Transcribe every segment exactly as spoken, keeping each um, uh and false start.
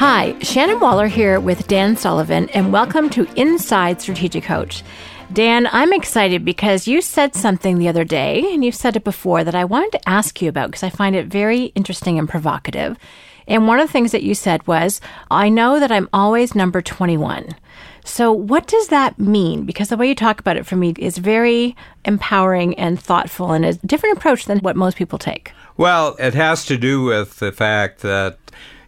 Hi, Shannon Waller here with Dan Sullivan, and welcome to Inside Strategic Coach. Dan, I'm excited because you said something the other day, and you've said it before, that I wanted to ask you about because I find it very interesting and provocative. And one of the things that you said was, I know that I'm always number twenty-one. So what does that mean? Because the way you talk about it for me is very empowering and thoughtful and a different approach than what most people take. Well, it has to do with the fact that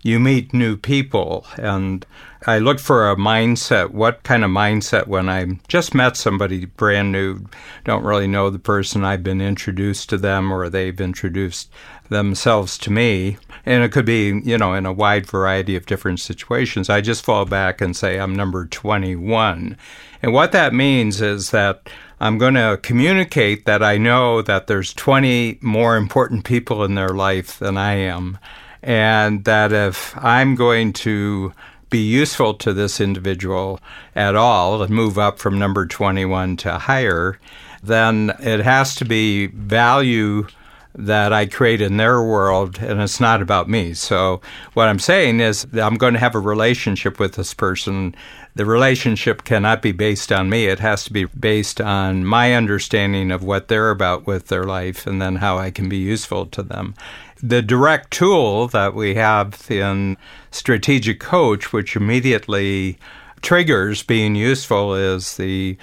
you meet new people, and I look for a mindset, what kind of mindset when I just met somebody brand new, don't really know the person, I've been introduced to them or they've introduced themselves to me. And it could be, you know, in a wide variety of different situations. I just fall back and say I'm number twenty-one. And what that means is that I'm going to communicate that I know that there's twenty more important people in their life than I am. And that if I'm going to be useful to this individual at all and move up from number twenty-one to higher, then it has to be value that I create in their world, and it's not about me. So what I'm saying is that I'm going to have a relationship with this person. The relationship cannot be based on me. It has to be based on my understanding of what they're about with their life and then how I can be useful to them. The direct tool that we have in Strategic Coach, which immediately triggers being useful, is the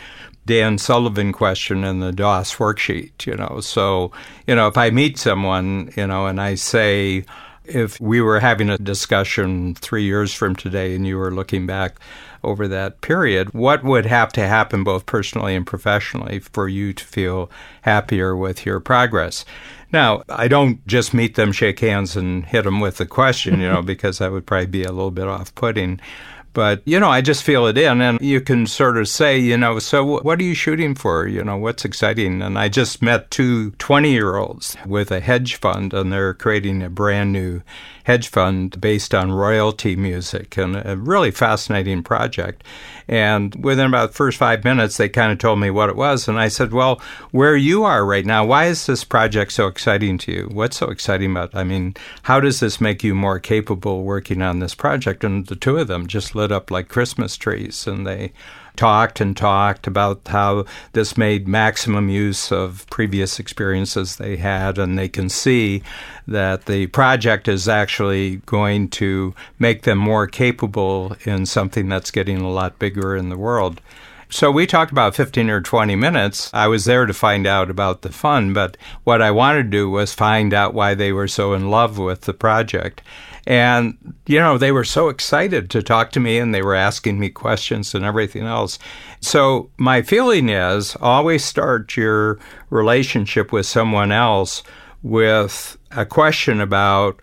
Dan Sullivan question in the DOS worksheet, you know. So, you know, if I meet someone, you know, and I say, if we were having a discussion three years from today and you were looking back over that period, what would have to happen both personally and professionally for you to feel happier with your progress? Now, I don't just meet them, shake hands, and hit them with the question, you know, because that would probably be a little bit off-putting. But, you know, I just feel it in, and you can sort of say, you know, so what are you shooting for? You know, what's exciting? And I just met two twenty-year-olds with a hedge fund, and they're creating a brand new hedge fund based on royalty music, and a really fascinating project. And within about the first five minutes, they kind of told me what it was, and I said, well, where you are right now, why is this project so exciting to you? What's so exciting about it? I mean, how does this make you more capable working on this project? And the two of them just lit up like Christmas trees, and they talked and talked about how this made maximum use of previous experiences they had, and they can see that the project is actually going to make them more capable in something that's getting a lot bigger in the world. So we talked about fifteen or twenty minutes. I was there to find out about the fun, but what I wanted to do was find out why they were so in love with the project. And, you know, they were so excited to talk to me, and they were asking me questions and everything else. So my feeling is always start your relationship with someone else with a question about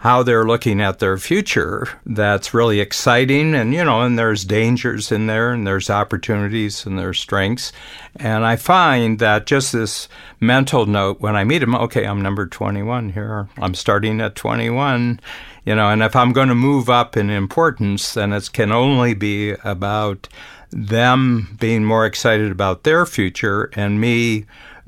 how they're looking at their future that's really exciting. And, you know, and there's dangers in there, and there's opportunities, and there's strengths. And I find that just this mental note when I meet them, okay, I'm number twenty-one here. I'm starting at twenty-one, you know, and if I'm going to move up in importance, then it can only be about them being more excited about their future and me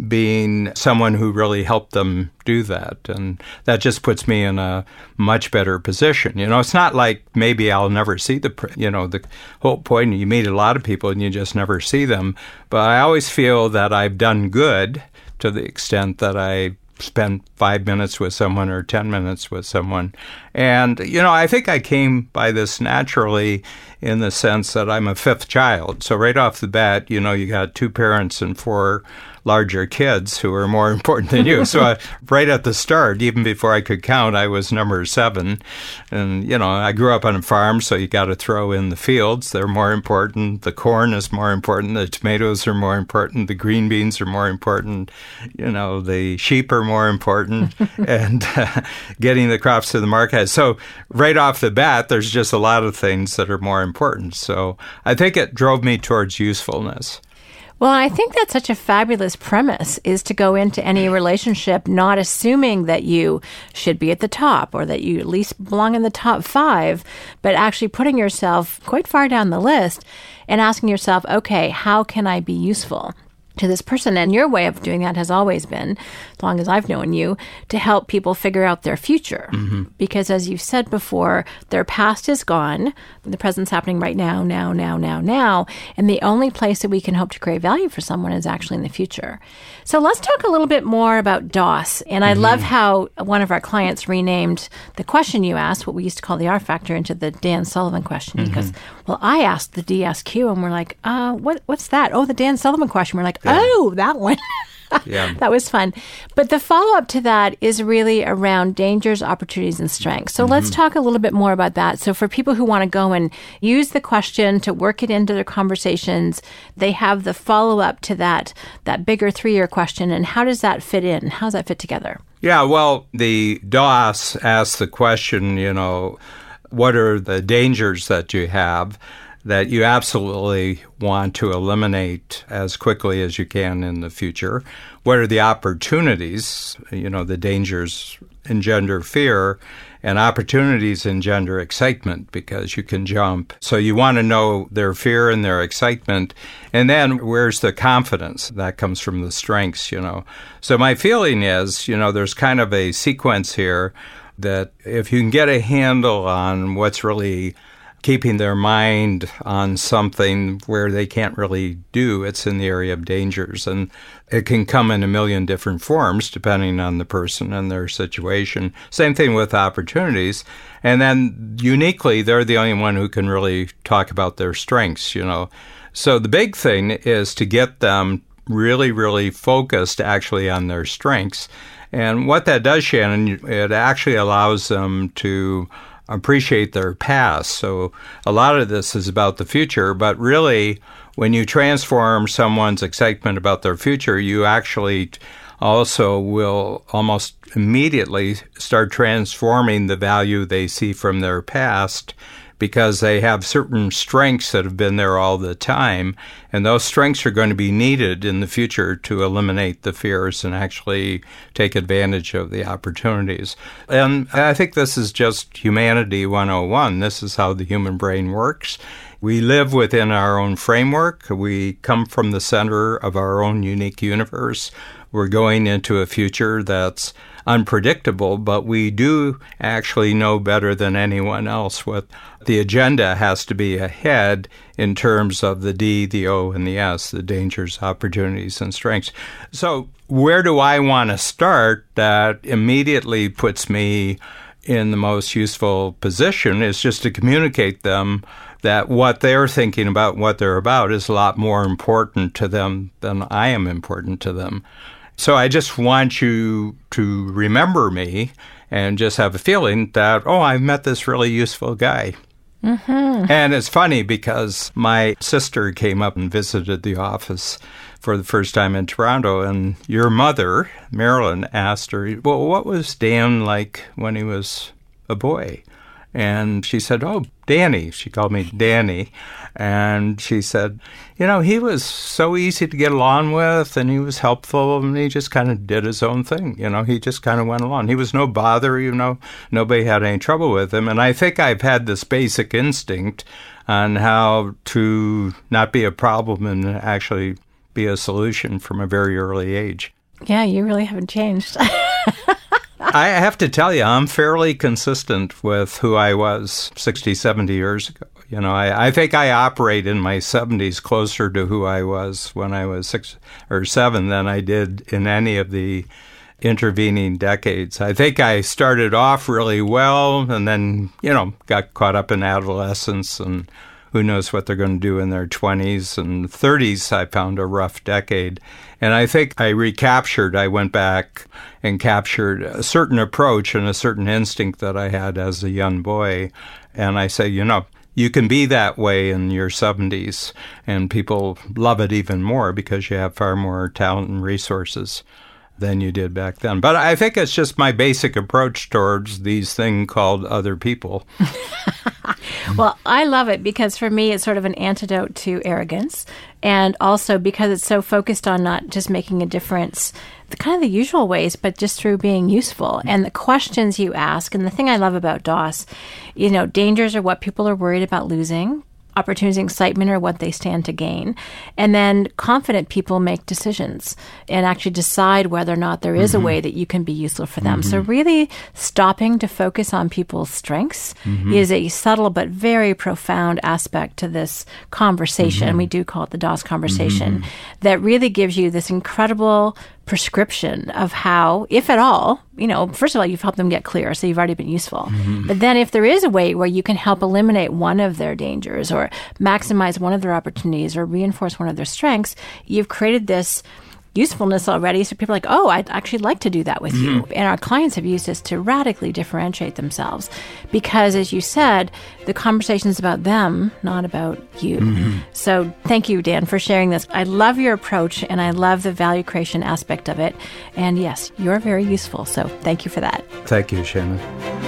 being someone who really helped them do that. And that just puts me in a much better position. You know, it's not like maybe I'll never see the, you know, the whole point, you meet a lot of people and you just never see them. But I always feel that I've done good to the extent that I spent five minutes with someone or ten minutes with someone. And, you know, I think I came by this naturally in the sense that I'm a fifth child. So right off the bat, you know, you got two parents and four larger kids who are more important than you. So I, right at the start, even before I could count, I was number seven. And, you know, I grew up on a farm, so you got to throw in the fields. They're more important. The corn is more important. The tomatoes are more important. The green beans are more important. You know, the sheep are more important. and uh, getting the crops to the market. So right off the bat, there's just a lot of things that are more important. So I think it drove me towards usefulness. Well, I think that's such a fabulous premise, is to go into any relationship not assuming that you should be at the top or that you at least belong in the top five, but actually putting yourself quite far down the list and asking yourself, okay, how can I be useful? to this person. And your way of doing that has always been, as long as I've known you, to help people figure out their future. Mm-hmm. Because as you've said before, their past is gone. The present's happening right now, now, now, now, now. And the only place that we can hope to create value for someone is actually in the future. So let's talk a little bit more about DOS. And I mm-hmm. love how one of our clients renamed the question you asked, what we used to call the R factor, into the Dan Sullivan question. Mm-hmm. Because, well, I asked the D S Q and we're like, uh, what, what's that? Oh, the Dan Sullivan question. We're like, yeah. Oh, that one. Yeah. That was fun. But the follow-up to that is really around dangers, opportunities, and strengths. So mm-hmm. let's talk a little bit more about that. So for people who want to go and use the question to work it into their conversations, they have the follow-up to that, that bigger three-year question. And how does that fit in? How does that fit together? Yeah, well, the DOS asks the question, you know, what are the dangers that you have that you absolutely want to eliminate as quickly as you can in the future? What are the opportunities? You know, the dangers engender fear, and opportunities engender excitement because you can jump. So you want to know their fear and their excitement. And then where's the confidence? That comes from the strengths, you know. So my feeling is, you know, there's kind of a sequence here that if you can get a handle on what's really keeping their mind on something where they can't really do, it's in the area of dangers. And it can come in a million different forms, depending on the person and their situation. Same thing with opportunities. And then uniquely, they're the only one who can really talk about their strengths, you know. So the big thing is to get them really, really focused actually on their strengths. And what that does, Shannon, it actually allows them to appreciate their past. So a lot of this is about the future, but really when you transform someone's excitement about their future, you actually also will almost immediately start transforming the value they see from their past, because they have certain strengths that have been there all the time, and those strengths are going to be needed in the future to eliminate the fears and actually take advantage of the opportunities. And I think this is just humanity one oh one. This is how the human brain works. We live within our own framework. We come from the center of our own unique universe. We're going into a future that's unpredictable, but we do actually know better than anyone else what the agenda has to be ahead in terms of the D, the O, and the S, the dangers, opportunities, and strengths. So where do I want to start that immediately puts me in the most useful position is just to communicate them that what they're thinking about, what they're about, is a lot more important to them than I am important to them. So I just want you to remember me and just have a feeling that, oh, I've met this really useful guy. Mm-hmm. And it's funny because my sister came up and visited the office for the first time in Toronto, and your mother, Marilyn, asked her, well, what was Dan like when he was a boy? And she said, oh, Danny. She called me Danny. And she said, you know, he was so easy to get along with, and he was helpful, and he just kind of did his own thing. You know, he just kind of went along. He was no bother, you know. Nobody had any trouble with him. And I think I've had this basic instinct on how to not be a problem and actually be a solution from a very early age. Yeah, you really haven't changed. I have to tell you, I'm fairly consistent with who I was sixty, seventy years ago. You know, I, I think I operate in my seventies closer to who I was when I was six or seven than I did in any of the intervening decades. I think I started off really well and then, you know, got caught up in adolescence and who knows what they're going to do in their twenties and thirties. I found a rough decade. And I think I recaptured, I went back and captured a certain approach and a certain instinct that I had as a young boy. And I say, you know, you can be that way in your seventies, and people love it even more because you have far more talent and resources than you did back then. But I think it's just my basic approach towards these things called other people. Well, I love it because for me, it's sort of an antidote to arrogance. And also because it's so focused on not just making a difference, the kind of the usual ways, but just through being useful. And the questions you ask, and the thing I love about DOS, you know, dangers are what people are worried about losing. opportunities and excitement are what they stand to gain. And then confident people make decisions and actually decide whether or not there is mm-hmm. a way that you can be useful for them. Mm-hmm. So really stopping to focus on people's strengths mm-hmm. is a subtle but very profound aspect to this conversation. Mm-hmm. We do call it the DOS conversation mm-hmm. that really gives you this incredible prescription of how, if at all, you know, first of all, you've helped them get clear, so you've already been useful. Mm-hmm. But then if there is a way where you can help eliminate one of their dangers or maximize one of their opportunities or reinforce one of their strengths, you've created this usefulness already. So people are like, oh, I'd actually like to do that with mm-hmm. you. And our clients have used this to radically differentiate themselves because, as you said, the conversation is about them, not about you. Mm-hmm. So thank you, Dan, for sharing this. I love your approach and I love the value creation aspect of it. And yes, you're very useful. So thank you for that. Thank you, Shannon.